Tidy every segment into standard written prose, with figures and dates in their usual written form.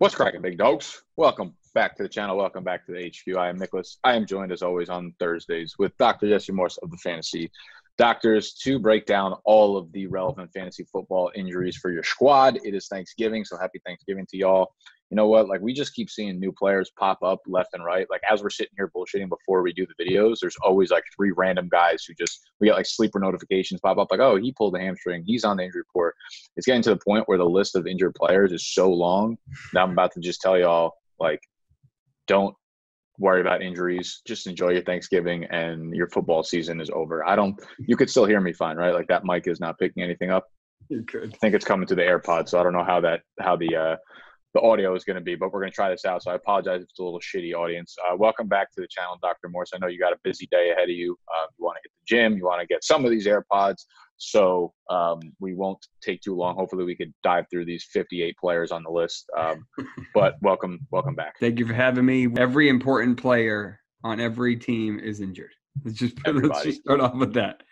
What's cracking, big dogs? Welcome back to the channel. Welcome back to the HQ. I am Nicholas. I am joined, as always, on Thursdays with Dr. Jesse Morse of the Fantasy Doctors to break down all of the relevant fantasy football injuries for your squad. It is Thanksgiving, so happy Thanksgiving to y'all. You know what? Like, we just keep seeing new players pop up left and right. Like, as we're sitting here bullshitting before we do the videos, there's always like three random guys who just, we got like sleeper notifications pop up like, oh, he pulled the hamstring, he's on the injury report. It's getting to the point where the list of injured players is so long that I'm about to just tell y'all, like, don't worry about injuries. Just enjoy your Thanksgiving and your football season is over. You could still hear me fine, right? Like, that mic is not picking anything up. You could. I think it's coming to the AirPods, so I don't know how the audio is going to be, but we're going to try this out. So I apologize if it's a little shitty, audience. Welcome back to the channel, Dr. Morse. I know you got a busy day ahead of you. You want to hit the gym. You want to get some of these AirPods. So we won't take too long. Hopefully we could dive through these 58 players on the list. But welcome back. Thank you for having me. Every important player on every team is injured. Let's just start off with that.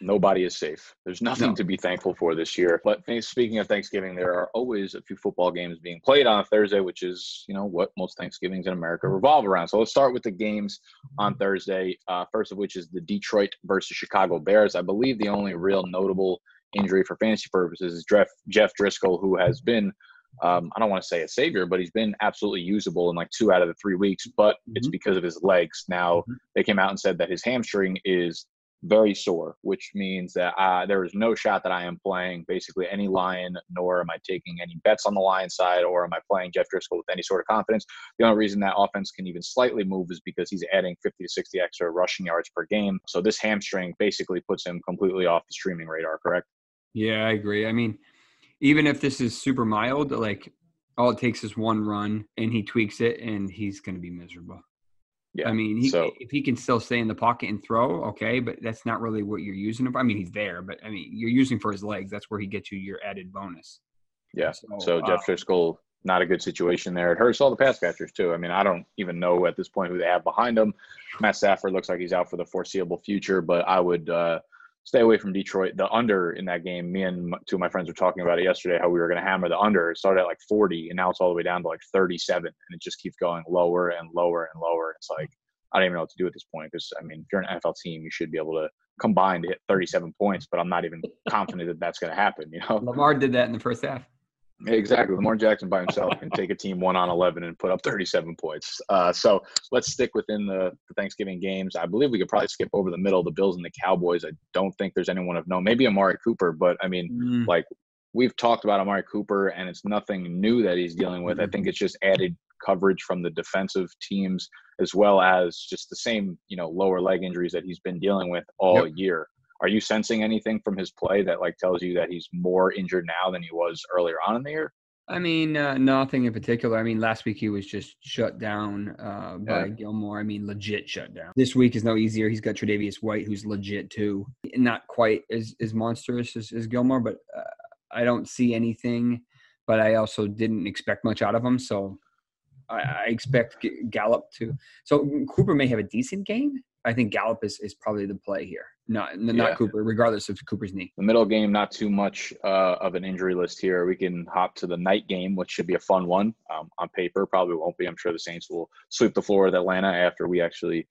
Nobody is safe. There's nothing to be thankful for this year. But speaking of Thanksgiving, there are always a few football games being played on a Thursday, which is, you know, what most Thanksgivings in America revolve around. So let's start with the games on Thursday, first of which is the Detroit versus Chicago Bears. I believe the only real notable injury for fantasy purposes is Jeff Driscoll, who has been, I don't want to say a savior, but he's been absolutely usable in like 2 out of the 3 weeks, but it's because of his legs. Now, they came out and said that his hamstring is very sore, which means that there is no shot that I am playing basically any Lion, nor am I taking any bets on the Lion side, or am I playing Jeff Driscoll with any sort of confidence. The only reason that offense can even slightly move is because he's adding 50 to 60 extra rushing yards per game. So this hamstring basically puts him completely off the streaming radar, correct? Yeah, I agree. I mean, even if this is super mild, like, all it takes is one run and he tweaks it and he's going to be miserable. Yeah, I mean, if he can still stay in the pocket and throw, okay, but that's not really what you're using him for. I mean, he's there, but, I mean, you're using for his legs. That's where he gets you your added bonus. Yeah, so Jeff Driscoll, not a good situation there. It hurts all the pass catchers, too. I mean, I don't even know at this point who they have behind him. Matt Stafford looks like he's out for the foreseeable future, but I would stay away from Detroit. The under in that game, me and two of my friends were talking about it yesterday, how we were going to hammer the under. It started at like 40, and now it's all the way down to like 37, and it just keeps going lower and lower and lower. It's like, I don't even know what to do at this point because, I mean, if you're an NFL team, you should be able to combine to hit 37 points, but I'm not even confident that that's going to happen, you know? Lamar did that in the first half. Exactly. Lamar Jackson by himself can take a team 1-on-11 and put up 37 points. So let's stick within the Thanksgiving games. I believe we could probably skip over the middle, the Bills and the Cowboys. I don't think there's anyone of note. Maybe Amari Cooper, but, I mean, like, we've talked about Amari Cooper, and it's nothing new that he's dealing with. I think it's just added coverage from the defensive teams as well as just the same, you know, lower leg injuries that he's been dealing with all year. Are you sensing anything from his play that, like, tells you that he's more injured now than he was earlier on in the year? I mean, nothing in particular. I mean, last week he was just shut down by Gilmore. I mean, legit shut down. This week is no easier. He's got Tre'Davious White, who's legit too. Not quite as monstrous as Gilmore, but I don't see anything. But I also didn't expect much out of him, so I expect Gallup to. So Cooper may have a decent game. I think Gallup is probably the play here, not Cooper, regardless of Cooper's knee. The middle game, not too much of an injury list here. We can hop to the night game, which should be a fun one. On paper, probably won't be. I'm sure the Saints will sweep the floor with Atlanta after we actually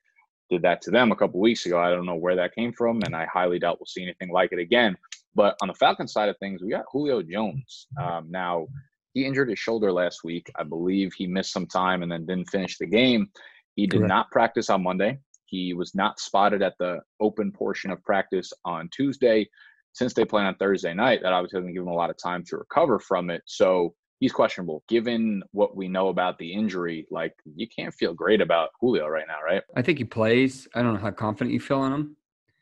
did that to them a couple weeks ago. I don't know where that came from, and I highly doubt we'll see anything like it again. But on the Falcons side of things, we got Julio Jones. Now, he injured his shoulder last week. I believe he missed some time and then didn't finish the game. He did not practice on Monday. He was not spotted at the open portion of practice on Tuesday. Since they play on Thursday night, that obviously doesn't give him a lot of time to recover from it. So he's questionable. Given what we know about the injury, like, you can't feel great about Julio right now, right? I think he plays. I don't know how confident you feel in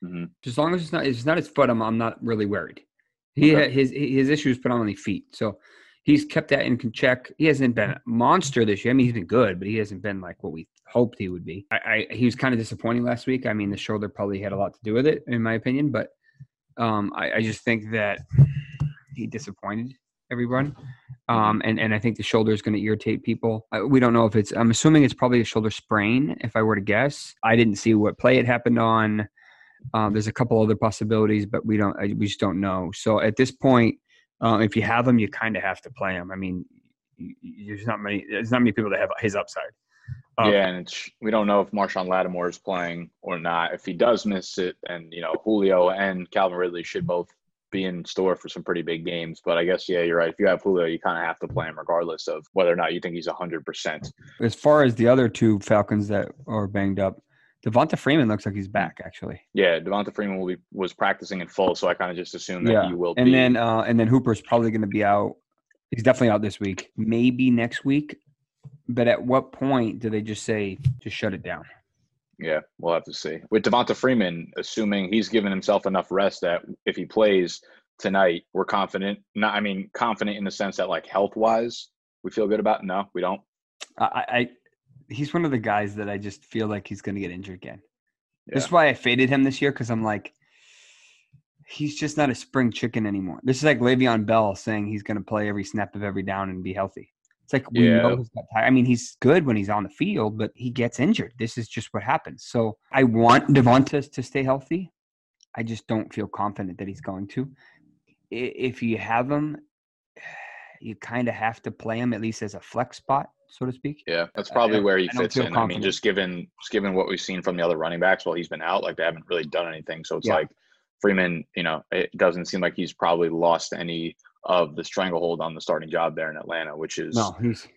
him. As long as it's not his foot, I'm not really worried. He had his issues predominantly feet. So he's kept that in check. He hasn't been a monster this year. I mean, he's been good, but he hasn't been like what we hoped he would be. He was kind of disappointing last week. I mean, the shoulder probably had a lot to do with it, in my opinion. But I just think that he disappointed everyone. And I think the shoulder is going to irritate people. We don't know if it's – I'm assuming it's probably a shoulder sprain, if I were to guess. I didn't see what play it happened on. There's a couple other possibilities, but we just don't know. So at this point, if you have him, you kind of have to play him. I mean, there's not many people that have his upside. Yeah, and we don't know if Marshawn Lattimore is playing or not. If he does miss it, and Julio and Calvin Ridley should both be in store for some pretty big games. But I guess, yeah, you're right. If you have Julio, you kind of have to play him regardless of whether or not you think he's 100%. As far as the other two Falcons that are banged up, Devonta Freeman looks like he's back, actually. Yeah, Devonta Freeman was practicing in full, so I kind of just assumed that he will be. And then Hooper's probably going to be out. He's definitely out this week, maybe next week. But at what point do they just say, just shut it down? Yeah, we'll have to see. With Devonta Freeman, assuming he's given himself enough rest that if he plays tonight, we're confident. Confident in the sense that, like, health-wise, we feel good about it. No, we don't. He's one of the guys that I just feel like he's going to get injured again. Yeah. This is why I faded him this year, because I'm like, he's just not a spring chicken anymore. This is like Le'Veon Bell saying he's going to play every snap of every down and be healthy. It's like we know he's got tired. I mean, he's good when he's on the field, but he gets injured. This is just what happens. So I want Devonta to stay healthy. I just don't feel confident that he's going to. If you have him, you kind of have to play him at least as a flex spot, so to speak. Yeah, that's probably where he fits in. Confident. I mean, just given what we've seen from the other running backs while he's been out, like, they haven't really done anything. So it's like Freeman, it doesn't seem like he's probably lost any of the stranglehold on the starting job there in Atlanta, which is... No, he's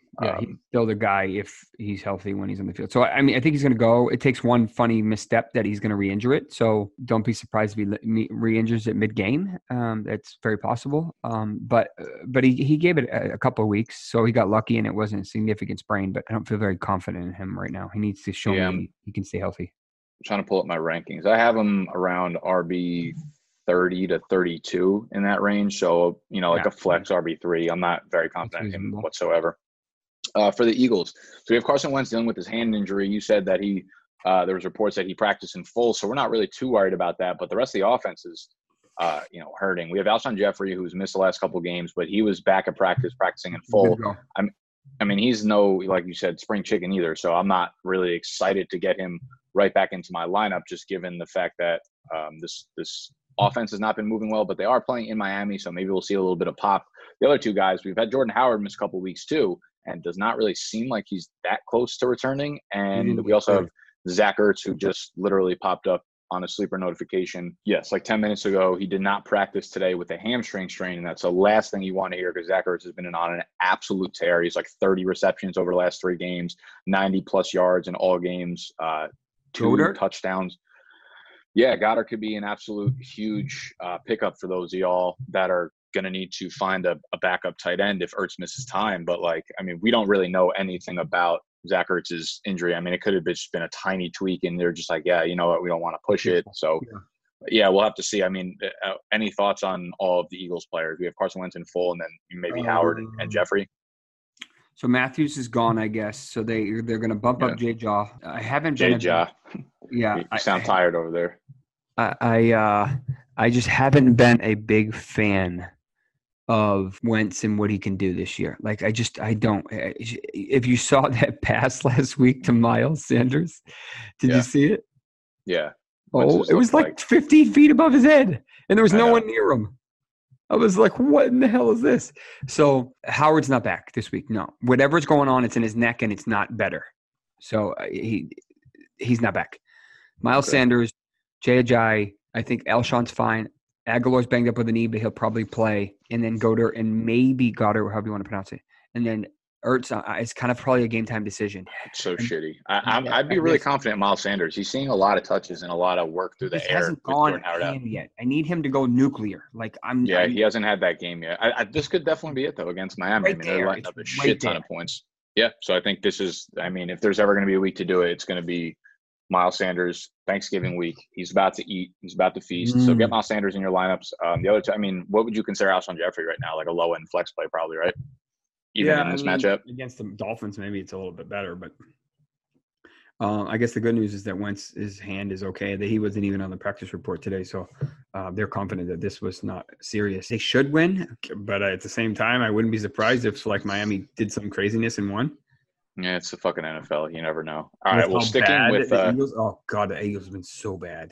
still the guy if he's healthy when he's on the field. So, I think he's going to go. It takes one funny misstep that he's going to re-injure it. So don't be surprised if he re-injures it mid-game. That's very possible. But he gave it a couple of weeks, so he got lucky and it wasn't a significant sprain, but I don't feel very confident in him right now. He needs to show me he can stay healthy. I'm trying to pull up my rankings. I have him around RB... 30 to 32 in that range. So, a flex RB3, I'm not very confident in whatsoever. For the Eagles, so we have Carson Wentz dealing with his hand injury. You said that he, there was reports that he practiced in full. So we're not really too worried about that, but the rest of the offense is, hurting. We have Alshon Jeffrey, who's missed the last couple of games, but he was back at practice, practicing in full. I mean, he's no, like you said, spring chicken either. So I'm not really excited to get him right back into my lineup, just given the fact that this offense has not been moving well, but they are playing in Miami, so maybe we'll see a little bit of pop. The other two guys, we've had Jordan Howard miss a couple weeks too, and does not really seem like he's that close to returning. And we also have Zach Ertz, who just literally popped up on a sleeper notification. Yes, like 10 minutes ago. He did not practice today with a hamstring strain, and that's the last thing you want to hear, because Zach Ertz has been on an absolute tear. He's like 30 receptions over the last 3 games, 90-plus yards in all games, 2 touchdowns. Yeah, Goddard could be an absolute huge pickup for those of y'all that are going to need to find a backup tight end if Ertz misses time. But, we don't really know anything about Zach Ertz's injury. I mean, it could have just been a tiny tweak, and they're just like, yeah, you know what, we don't want to push it. So, yeah, we'll have to see. I mean, any thoughts on all of the Eagles players? We have Carson Wentz in full, and then maybe Howard and Jeffrey. So Matthews is gone, I guess. So they're going to bump up Jay Jaw. I haven't been Yeah, you sound tired over there. I just haven't been a big fan of Wentz and what he can do this year. If you saw that pass last week to Miles Sanders, did you see it? Yeah. Oh, it was like 15 feet above his head, and there was no one near him. I was like, what in the hell is this? So Howard's not back this week. No, whatever's going on, it's in his neck and it's not better. So he's not back. Miles Sanders, Jay Ajayi, I think Alshon's fine. Aguilar's banged up with a knee, but he'll probably play. And then Goedert and maybe Goddard, however you want to pronounce it. And then Ertz, it's kind of probably a game-time decision. It's so shitty. I'd be really confident in Miles Sanders. He's seeing a lot of touches and a lot of work through the air. He hasn't gone yet. I need him to go nuclear. He hasn't had that game yet. This could definitely be it, though, against Miami. Right, they're lighting up a shit ton of points. Yeah, so I think this is – if there's ever going to be a week to do it, it's going to be Miles Sanders, Thanksgiving week. He's about to eat. He's about to feast. So get Miles Sanders in your lineups. The other two, what would you consider Alshon Jeffrey right now? Like a low-end flex play probably, right? In this matchup against the Dolphins, maybe it's a little bit better, but I guess the good news is that Wentz's hand is okay. That he wasn't even on the practice report today, so they're confident that this was not serious. They should win, but at the same time, I wouldn't be surprised if Miami did some craziness and won. Yeah, it's the fucking NFL. You never know. All right, well, sticking with the Eagles. Oh God, the Eagles have been so bad.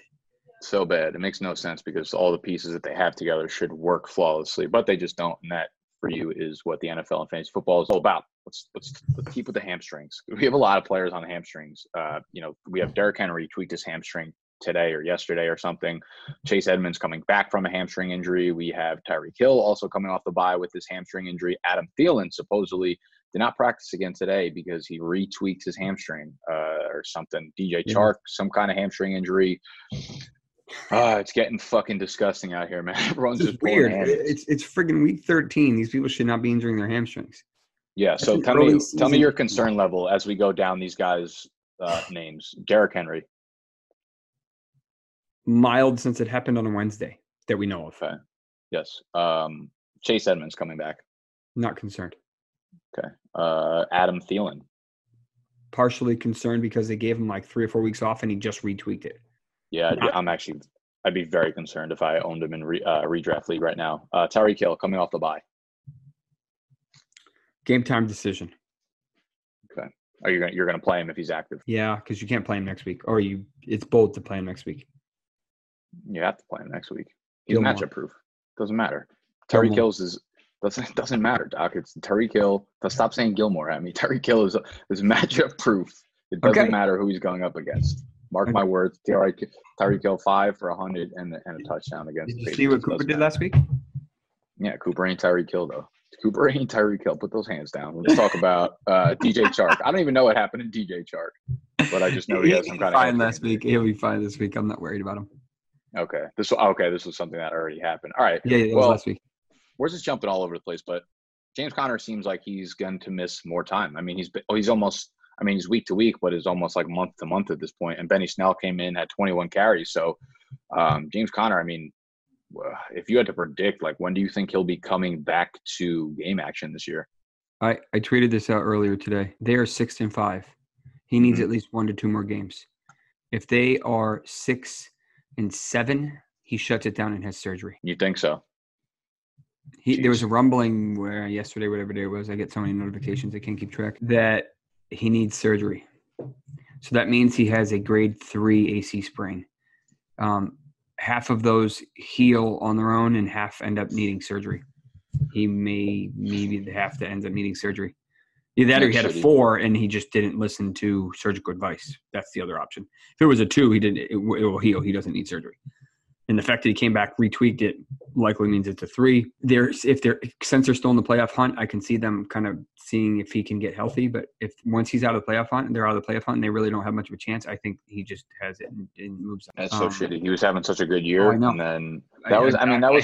So bad. It makes no sense because all the pieces that they have together should work flawlessly, but they just don't. And that for you is what the NFL and fantasy football is all about. Let's keep with the hamstrings. We have a lot of players on hamstrings. We have Derrick Henry tweaked his hamstring today or yesterday or something. Chase Edmonds coming back from a hamstring injury. We have Tyreek Hill also coming off the bye with his hamstring injury. Adam Thielen supposedly did not practice again today because he retweaked his hamstring or something. DJ Chark, some kind of hamstring injury. It's getting fucking disgusting out here, man. Everyone's just weird. It's friggin' week 13. These people should not be injuring their hamstrings. Yeah. So tell me your concern level as we go down these guys' names. Derrick Henry. Mild since it happened on a Wednesday that we know of. Okay. Yes. Chase Edmonds coming back. Not concerned. Okay. Adam Thielen. Partially concerned because they gave him like 3 or 4 weeks off and he just retweaked it. Yeah, I'd be very concerned if I owned him in redraft league right now. Tyreek Hill coming off the bye. Game time decision. Okay. Are you you're gonna play him if he's active? Yeah, because you can't play him next week. Or it's bold to play him next week. You have to play him next week. He's matchup proof. Doesn't matter. Tyreek Hill's doesn't matter, Doc. It's Tyreek Hill. Stop saying Gilmore at me. Tyreek Hill is matchup proof. It doesn't matter who he's going up against. Mark my words, Tyreek Hill 5 for 100 and a touchdown against. Did you see what Cooper did last week? Yeah, Cooper ain't Tyreek Hill though. Cooper ain't Tyreek Hill. Put those hands down. Let's talk about DJ Chark. I don't even know what happened to DJ Chark, but I just know he has some kind of. Fine last week. He'll be fine this week. I'm not worried about him. Okay. This was something that already happened. All right. Yeah. Well, last week. We're just jumping all over the place, but James Conner seems like he's going to miss more time. I mean, he's week to week, but it's almost like month to month at this point. And Benny Snell came in, had 21 carries. So James Conner, I mean, if you had to predict, like, when do you think he'll be coming back to game action this year? I tweeted this out earlier today. They are 6-5. He needs at least 1 to 2 more games. If they are 6-7, he shuts it down and has surgery. You think so? There was a rumbling where yesterday, whatever day it was, I get so many notifications I can't keep track, that he needs surgery. So that means he has a grade 3 AC sprain. Half of those heal on their own and half end up needing surgery. He may be the half that ends up needing surgery. Either that or he had a 4 and he just didn't listen to surgical advice. That's the other option. If it was a 2, it will heal. He doesn't need surgery. And the fact that he came back, retweaked it, likely means it's a 3. Since they're still in the playoff hunt, I can see them kind of seeing if he can get healthy. But if once he's out of the playoff hunt, and they're out of the playoff hunt, and they really don't have much of a chance, I think he just has it and moves on. That's so shitty. He was having such a good year, and then that was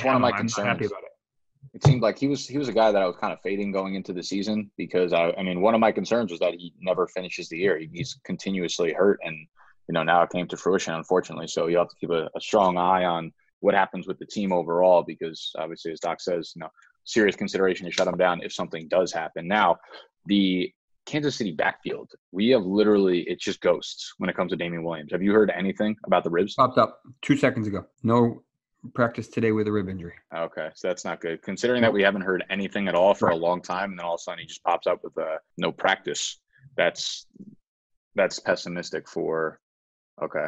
one of my concerns. I'm happy about it. It seemed like he was a guy that I was kind of fading going into the season because one of my concerns was that he never finishes the year. He's continuously hurt and. Now it came to fruition, unfortunately. So you have to keep a strong eye on what happens with the team overall because, obviously, as Doc says, serious consideration to shut him down if something does happen. Now, the Kansas City backfield, we have literally – it's just ghosts when it comes to Damian Williams. Have you heard anything about the ribs? Popped up 2 seconds ago. No practice today with a rib injury. Okay, so that's not good. Considering that we haven't heard anything at all for a long time, and then all of a sudden he just pops up with no practice, that's pessimistic for – Okay.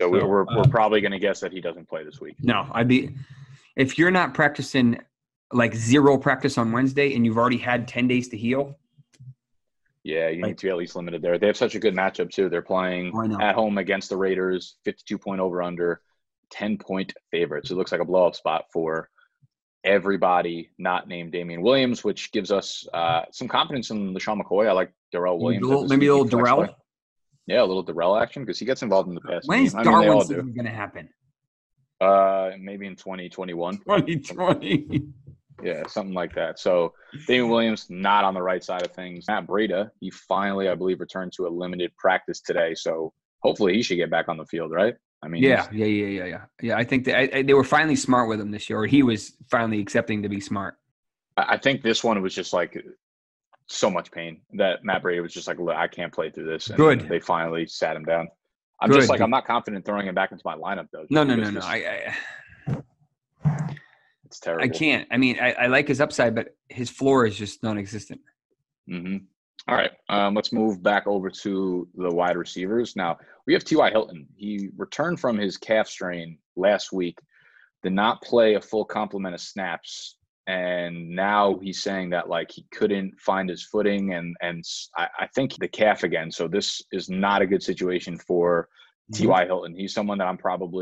So we're probably going to guess that he doesn't play this week. No, if you're not practicing like zero practice on Wednesday and you've already had 10 days to heal. Yeah, you need to be at least limited there. They have such a good matchup too. They're playing at home against the Raiders, 52-point over-under, 10-point favorites. It looks like a blow-up spot for everybody not named Damian Williams, which gives us some confidence in LeSean McCoy. I like Darrell Williams. Maybe a little Darrell. Play. Yeah, a little Darrell action because he gets involved in the past. When is Darwin's going to happen? Maybe in 2021. 2020. Yeah, something like that. So, Damian Williams not on the right side of things. Matt Breida, he finally, I believe, returned to a limited practice today. So, hopefully he should get back on the field, right? I mean, Yeah, I think they were finally smart with him this year, or he was finally accepting to be smart. I think this one was just like – so much pain that Matt Breida was just like, look, I can't play through this. And good. They finally sat him down. I'm just like, I'm not confident throwing him back into my lineup, though. No. I it's terrible. I can't. I mean, I like his upside, but his floor is just non-existent. Mm-hmm. All right. Let's move back over to the wide receivers. Now, we have T.Y. Hilton. He returned from his calf strain last week, did not play a full complement of snaps. And now he's saying that, like, he couldn't find his footing and I think the calf again. So this is not a good situation for T.Y. Hilton. He's someone that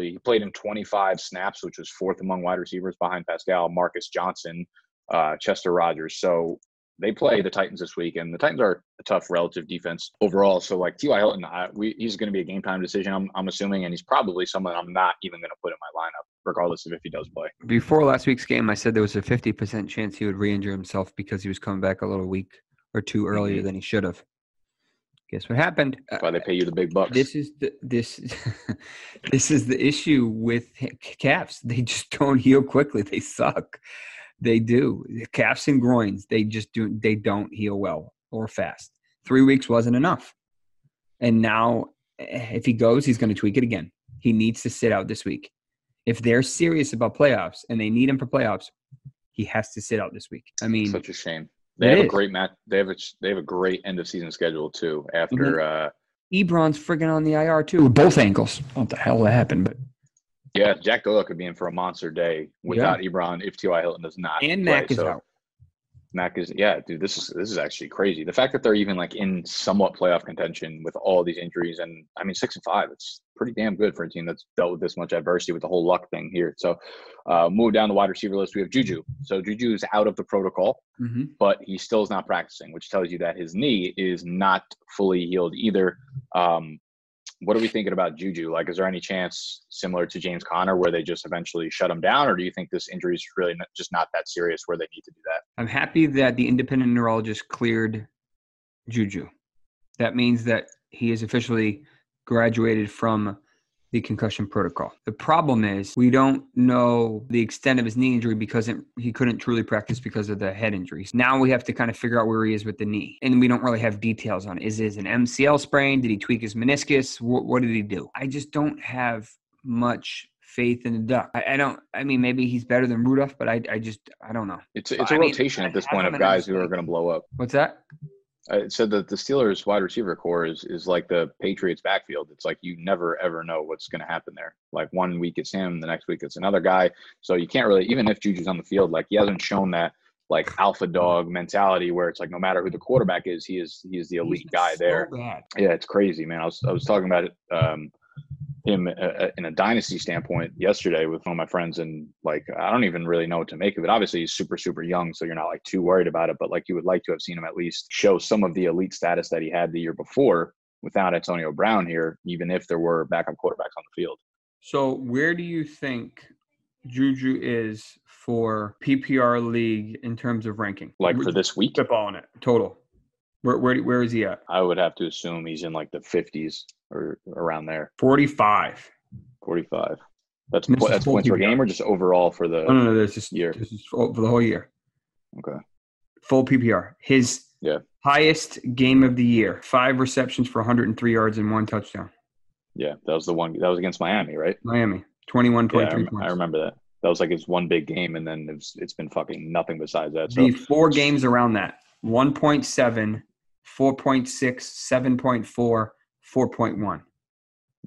he played him 25 snaps, which was fourth among wide receivers behind Pascal, Marcus Johnson, Chester Rogers. So they play the Titans this week, and the Titans are a tough relative defense overall. So, like, T.Y. Hilton, he's going to be a game time decision, I'm assuming, and he's probably someone I'm not even going to put in my lineup, regardless of if he does play. Before last week's game, I said there was a 50% chance he would re-injure himself because he was coming back a little week or two earlier than he should have. Guess what happened? That's why they pay you the big bucks. This is the issue with calves. They just don't heal quickly. They suck. They do. Calves and groins, they don't heal well or fast. 3 weeks wasn't enough. And now if he goes, he's going to tweak it again. He needs to sit out this week. If they're serious about playoffs and they need him for playoffs, he has to sit out this week. I mean, such a shame. They have a great end of season schedule too. After Ebron's friggin' on the IR too, with both ankles. I don't know what the hell that happened, but yeah, Jack Doyle could be in for a monster day without Ebron if T.Y. Hilton does not. And Mac is out. Mac is This is actually crazy. The fact that they're even like in somewhat playoff contention with all these injuries, and I mean 6-5, it's pretty damn good for a team that's dealt with this much adversity with the whole luck thing here. So, move down the wide receiver list, we have JuJu. So JuJu is out of the protocol, but he still is not practicing, which tells you that his knee is not fully healed either. What are we thinking about JuJu? Like, is there any chance, similar to James Conner, where they just eventually shut him down, or do you think this injury is really just not that serious where they need to do that? I'm happy that the independent neurologist cleared JuJu. That means that he is officially graduated from the concussion protocol. The problem is we don't know the extent of his knee injury because he couldn't truly practice because of the head injuries. Now we have to kind of figure out where he is with the knee, and we don't really have details on it. Is it an MCL sprain? Did he tweak his meniscus? What did he do? I just don't have much faith in the Duck. I mean, maybe he's better than Rudolph, but I don't know. It's a rotation at this point of guys who are going to blow up. What's that? It said that the Steelers wide receiver core is like the Patriots backfield. It's like you never, ever know what's going to happen there. Like, 1 week it's him, the next week it's another guy. So you can't really – even if JuJu's on the field, like, he hasn't shown that, like, alpha dog mentality where it's like no matter who the quarterback is, he is the elite guy there. Yeah, it's crazy, man. I was talking about it, him in a dynasty standpoint yesterday with one of my friends, and like I don't even really know what to make of it. Obviously he's super, super young, so you're not like too worried about it, but like you would like to have seen him at least show some of the elite status that he had the year before without Antonio Brown here, even if there were backup quarterbacks on the field. So where do you think JuJu is for PPR league in terms of ranking? Like for this week? Football in it, total. Where is he at? I would have to assume he's in like the 50s or around there. 45. That's points per game or just overall for the No, this is year. This is for the whole year. Okay. Full PPR. His highest game of the year, 5 receptions for 103 yards and 1 touchdown. Yeah, that was the one. That was against Miami, right? Miami, 21.3 points. I remember that. That was like his one big game, and then it's been fucking nothing besides that. So the 4 games around that, 1.7, 4.6, 7.4, 4.1.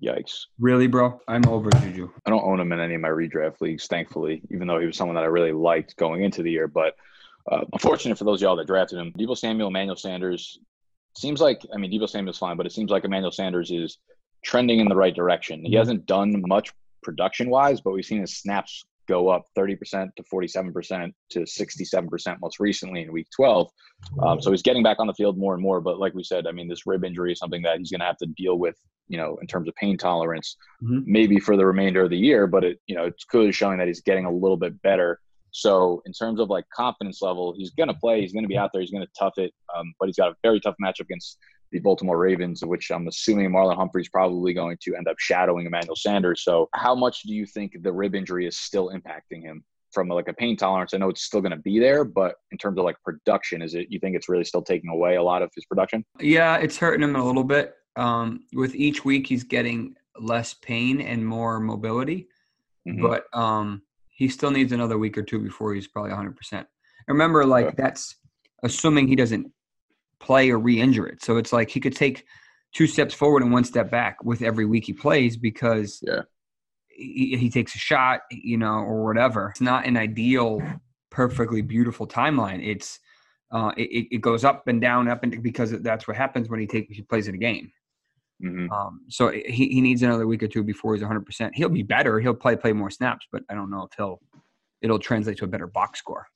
Yikes. Really, bro? I'm over JuJu. I don't own him in any of my redraft leagues, thankfully, even though he was someone that I really liked going into the year. But unfortunate for those of y'all that drafted him, Deebo Samuel, Emmanuel Sanders, seems like – I mean, Deebo Samuel's fine, but it seems like Emmanuel Sanders is trending in the right direction. He hasn't done much production-wise, but we've seen his snaps go up 30% to 47% to 67% most recently in week 12. So he's getting back on the field more and more. But like we said, I mean, this rib injury is something that he's going to have to deal with, you know, in terms of pain tolerance, maybe for the remainder of the year. But it, you know, it's clearly showing that he's getting a little bit better. So in terms of like confidence level, he's going to play, he's going to be out there, he's going to tough it. But he's got a very tough matchup against the Baltimore Ravens, which I'm assuming Marlon Humphrey's probably going to end up shadowing Emmanuel Sanders. So how much do you think the rib injury is still impacting him from like a pain tolerance? I know it's still going to be there, but in terms of like production, you think it's really still taking away a lot of his production? Yeah, it's hurting him a little bit. With each week, he's getting less pain and more mobility, but he still needs another week or two before he's probably 100%. Remember, like that's assuming he doesn't play or re-injure it. So it's like he could take 2 steps forward and 1 step back with every week he plays because he takes a shot, you know, or whatever. It's not an ideal perfectly beautiful timeline. It's it goes up and down, up and because that's what happens when he plays in a game. Mm-hmm. So he needs another week or two before he's 100%. He'll be better. He'll play more snaps, but I don't know if it'll translate to a better box score.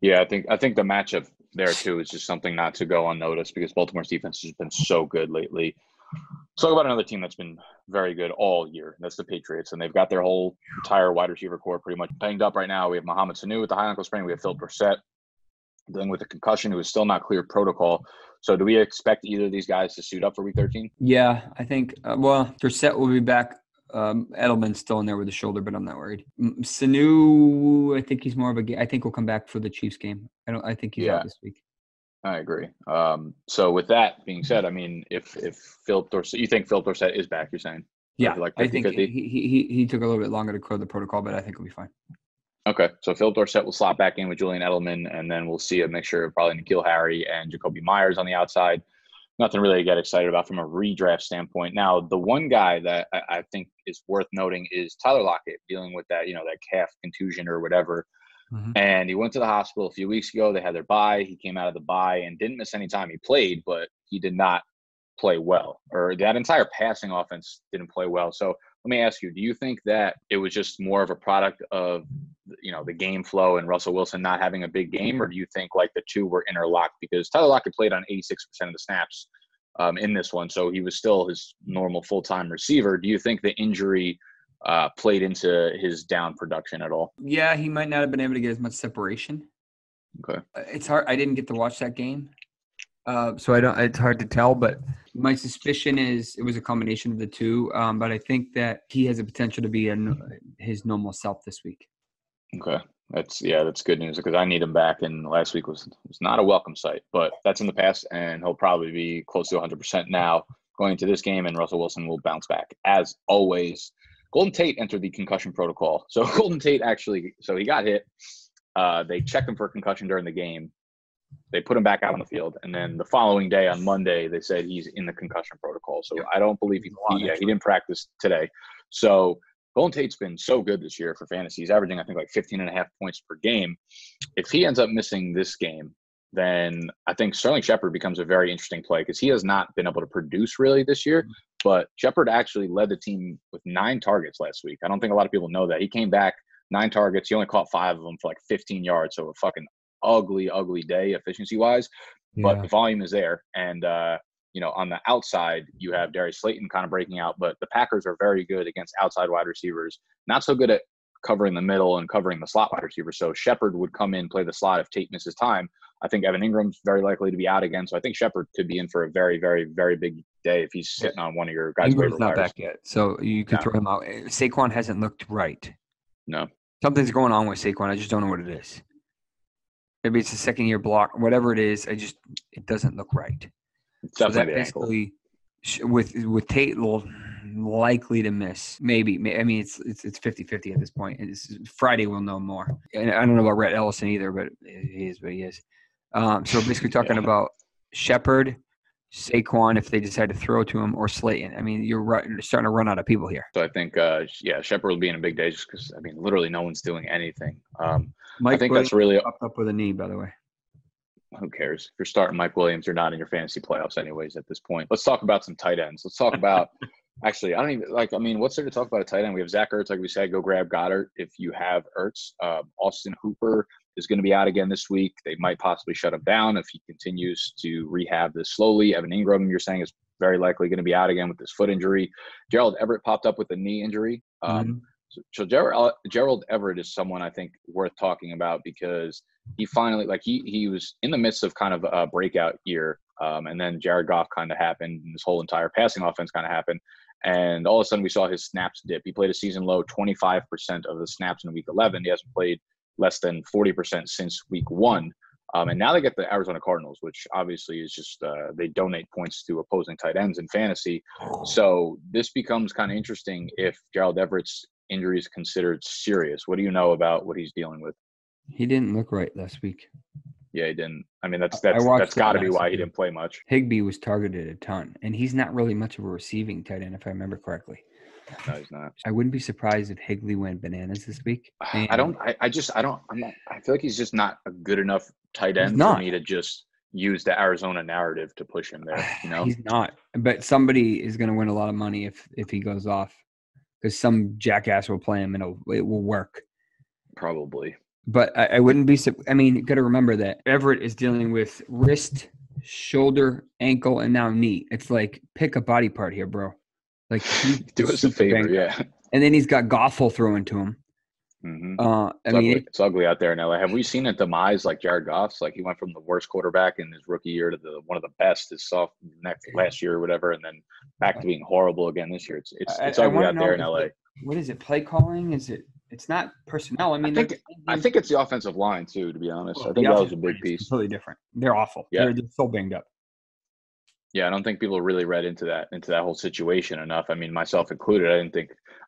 Yeah, I think the matchup there too is just something not to go unnoticed because Baltimore's defense has been so good lately. Let's talk about another team that's been very good all year, and that's the Patriots, and they've got their whole entire wide receiver core pretty much banged up right now. We have Mohamed Sanu with the high ankle sprain. We have Phil Dorsett dealing with a concussion who is still not clear protocol. So do we expect either of these guys to suit up for Week 13? Yeah, I think Dorsett will be back. Edelman's still in there with the shoulder, but I'm not worried. Sanu, I think he's more of a – I think will come back for the Chiefs game. I think he's out this week. I agree. So with that being said, I mean, if Phil Dorsett, you think Phil Dorsett is back, you're saying? Yeah, like 50, I think 50? He took a little bit longer to clear the protocol, but I think he'll be fine. Okay, so Phil Dorsett will slot back in with Julian Edelman, and then we'll see a mixture of probably N'Keal Harry and Jacoby Myers on the outside. Nothing really to get excited about from a redraft standpoint. Now, the one guy that I think is worth noting is Tyler Lockett, dealing with that, that calf contusion or whatever. Mm-hmm. And he went to the hospital a few weeks ago. They had their bye. He came out of the bye and didn't miss any time. He played, but he did not play well, or that entire passing offense didn't play well. So let me ask you, do you think that it was just more of a product of, the game flow and Russell Wilson not having a big game, or do you think like the two were interlocked? Because Tyler Lockett played on 86% of the snaps in this one, so he was still his normal full-time receiver. Do you think the injury played into his down production at all? Yeah, he might not have been able to get as much separation. Okay. It's hard. I didn't get to watch that game. So it's hard to tell, but my suspicion is it was a combination of the two. But I think that he has a potential to be his normal self this week. Okay. That's good news because I need him back. And last week was not a welcome sight, but that's in the past and he'll probably be close to 100% now going into this game, and Russell Wilson will bounce back as always. Golden Tate entered the concussion protocol. So Golden Tate he got hit. They checked him for a concussion during the game. They put him back out on the field, and then the following day on Monday, they said he's in the concussion protol. So I don't believe he didn't practice today. So Golden Tate's been so good this year for fantasy. He's averaging, I think, like 15.5 points per game. If he ends up missing this game, then I think Sterling Shepard becomes a very interesting play because he has not been able to produce really this year. But Shepard actually led the team with 9 targets last week. I don't think a lot of people know that. He came back 9 targets. He only caught 5 of them for like 15 yards. So a fucking ugly day efficiency-wise, but the volume is there. And, on the outside, you have Darius Slayton kind of breaking out, but the Packers are very good against outside wide receivers, not so good at covering the middle and covering the slot wide receiver. So Shepard would come in, play the slot if Tate misses time. I think Evan Ingram's very likely to be out again, so I think Shepard could be in for a very, very, very big day if he's sitting on one of your guys. Ingram's not back yet, so you could throw him out. Saquon hasn't looked right. No. Something's going on with Saquon. I just don't know what it is. Maybe it's a second-year block, whatever it is. It doesn't look right. It's definitely basically ankle. With Tate likely to miss. Maybe. I mean, it's 50-50 at this point. Friday we'll know more. And I don't know about Rhett Ellison either, but he is what he is. So basically talking about Shepard, Saquon, if they decide to throw to him, or Slayton. I mean, you're starting to run out of people here. So I think, Shepard will be in a big day just because, I mean, literally no one's doing anything. Mike I think Williams that's really up with a knee, by the way. Who cares? If you're starting Mike Williams, you're not in your fantasy playoffs anyways at this point. Let's talk about some tight ends. Let's talk about – actually, I don't even – like, I mean, what's there to talk about a tight end? We have Zach Ertz, like we said, go grab Goddard if you have Ertz. Austin Hooper is going to be out again this week. They might possibly shut him down if he continues to rehab this slowly. Evan Ingram, you're saying, is very likely going to be out again with this foot injury. Gerald Everett popped up with a knee injury. Mm-hmm. So Gerald Everett is someone I think worth talking about because he finally, like he was in the midst of kind of a breakout year. And then Jared Goff kind of happened and this whole entire passing offense kind of happened. And all of a sudden we saw his snaps dip. He played a season low 25% of the snaps in week 11. He hasn't played less than 40% since week 1. And now they get the Arizona Cardinals, which obviously is just they donate points to opposing tight ends in fantasy. So this becomes kind of interesting if Gerald Everett's injury is considered serious. What do you know about what he's dealing with? He didn't look right last week. Yeah, he didn't. I mean, that's got to be why he didn't play much. Higbee was targeted a ton, and he's not really much of a receiving tight end, if I remember correctly. No, he's not. I wouldn't be surprised if Higley went bananas this week. I feel like he's just not a good enough tight end for me to just use the Arizona narrative to push him there. You know, he's not. But somebody is going to win a lot of money if he goes off, because some jackass will play him and it will work. Probably. But I wouldn't be – I mean, you got to remember that Everett is dealing with wrist, shoulder, ankle, and now knee. It's like, pick a body part here, bro. Like, do us a favor, yeah. And then he's got Goffel throwing to him. Mm-hmm. It's ugly out there in LA. Have we seen a demise like Jared Goff's? Like, he went from the worst quarterback in his rookie year to one of the best last year or whatever, and then back to being horrible again this year. It's ugly out there in LA. What is it? Play calling? Is it? It's not personnel. I mean, I think it's the offensive line too. To be honest, I think that was a big piece. Completely different. They're awful. Yeah. They're so banged up. Yeah, I don't think people really read into that whole situation enough. I mean, myself included.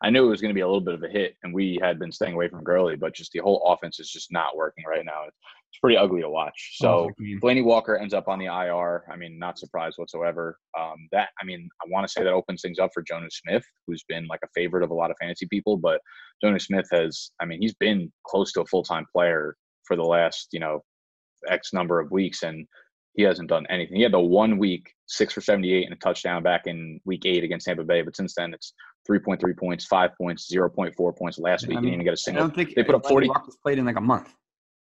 I knew it was going to be a little bit of a hit, and we had been staying away from Gurley, but just the whole offense is just not working right now. It's pretty ugly to watch. So Blaney Walker ends up on the IR. I mean, not surprised whatsoever. I want to say that opens things up for Jonas Smith, who's been like a favorite of a lot of fantasy people. But Jonas Smith he's been close to a full-time player for the last, X number of weeks, and he hasn't done anything. He had the 1 week, 6 for 78 and a touchdown back in week 8 against Tampa Bay. But since then, it's 3.3 points, 5 points, 0.4 points. Last week, he didn't even get a single. I don't think they put up 40. Walker's played in like a month.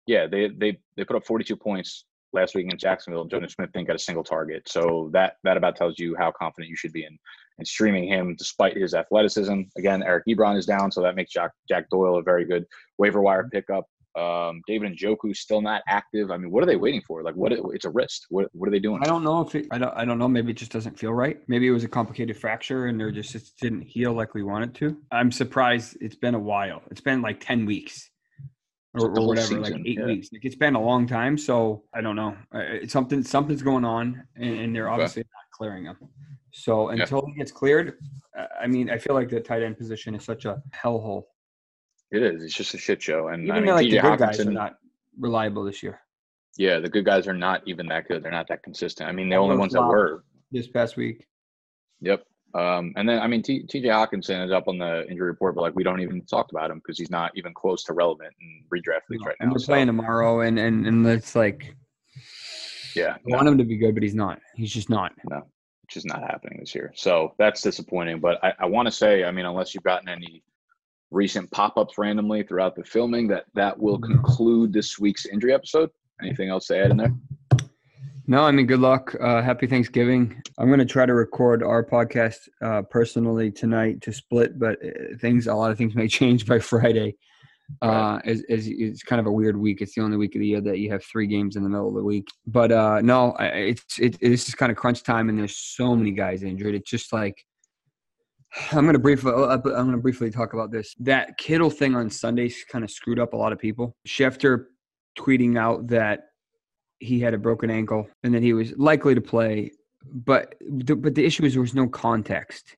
Yeah, they put up 42 points last week in Jacksonville, and Jonas Smith didn't get a single target. So that about tells you how confident you should be in streaming him despite his athleticism. Again, Eric Ebron is down, so that makes Jack Doyle a very good waiver wire pickup. David Njoku's still not active. I mean, what are they waiting for? Like, it's a wrist. What are they doing? I don't know if I don't know. Maybe it just doesn't feel right. Maybe it was a complicated fracture and it didn't heal like we wanted to. I'm surprised it's been a while. It's been like 10 weeks. Or whatever, season, like 8 weeks. Like, it's been a long time, so I don't know. Something's going on, and they're obviously not clearing him. So until he gets cleared, I mean, I feel like the tight end position is such a hellhole. It is. It's just a shit show. And even though, like, the good guys are not reliable this year. Yeah, the good guys are not even that good. They're not that consistent. I mean, the only ones that were this past week. Yep. And then, I mean, T.J. Hockenson is up on the injury report, but, like, we don't even talk about him because he's not even close to relevant in redraft leagues right now. And we're playing tomorrow, and it's like, I want him to be good, but he's not. He's just not. No, it's just not happening this year. So that's disappointing. But I want to say, I mean, unless you've gotten any recent pop-ups randomly throughout the filming, that will conclude this week's injury episode. Anything else to add in there? No, I mean, good luck. Happy Thanksgiving. I'm going to try to record our podcast personally tonight to split, but a lot of things may change by Friday. It's kind of a weird week. It's the only week of the year that you have 3 games in the middle of the week. But this is kind of crunch time, and there's so many guys injured. It's just like, I'm going to briefly talk about this. That Kittle thing on Sunday kind of screwed up a lot of people. Schefter tweeting out that he had a broken ankle and that he was likely to play. But the issue is there was no context.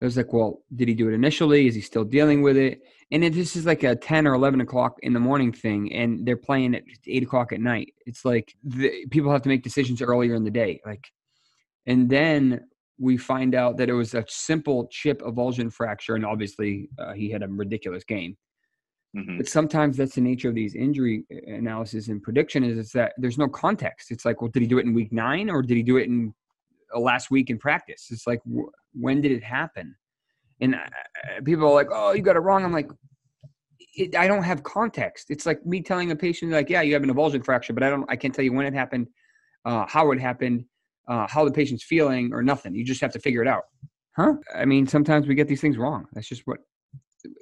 It was like, well, did he do it initially? Is he still dealing with it? And this is like a 10 or 11 o'clock in the morning thing, and they're playing at 8 o'clock at night. It's like people have to make decisions earlier in the day. And then we find out that it was a simple chip avulsion fracture, and obviously he had a ridiculous game. Mm-hmm. But sometimes that's the nature of these injury analysis and prediction is that there's no context. It's like, well, did he do it in week 9 or did he do it in last week in practice? It's like, when did it happen? And people are like, oh, you got it wrong. I'm like, I don't have context. It's like me telling a patient, like, yeah, you have an avulsion fracture, but I can't tell you when it happened, how it happened, how the patient's feeling, or nothing. You just have to figure it out. Huh? I mean, sometimes we get these things wrong. That's just what.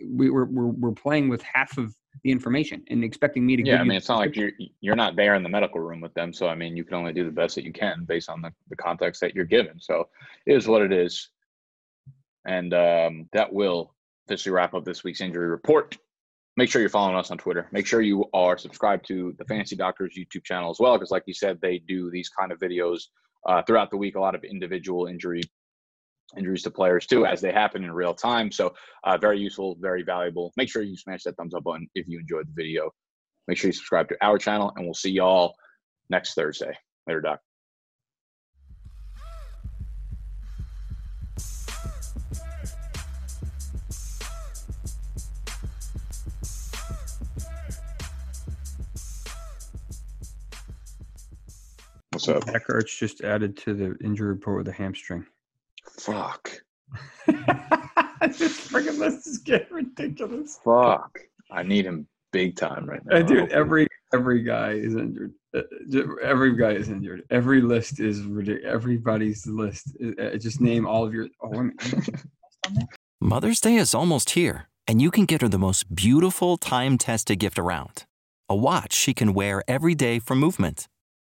We're playing with half of the information and expecting me to give you. Yeah, I mean, it's not like you're not there in the medical room with them. So, I mean, you can only do the best that you can based on the context that you're given. So it is what it is. And that will officially wrap up this week's injury report. Make sure you're following us on Twitter. Make sure you are subscribed to the Fantasy Doctors YouTube channel as well, because like you said, they do these kind of videos throughout the week, a lot of individual injuries to players too, as they happen in real time. So very useful, very valuable. Make sure you smash that thumbs up button if you enjoyed the video. Make sure you subscribe to our channel, and we'll see y'all next Thursday. Later, Doc. What's up? Zach Ertz just added to the injury report with a hamstring. Fuck. This freaking list is getting ridiculous. Fuck. I need him big time right now. Dude, every guy is injured. Every guy is injured. Every list is ridiculous. Everybody's list. Just name all of your. Oh, wait a minute. Mother's Day is almost here, and you can get her the most beautiful time-tested gift around. A watch she can wear every day from Movement.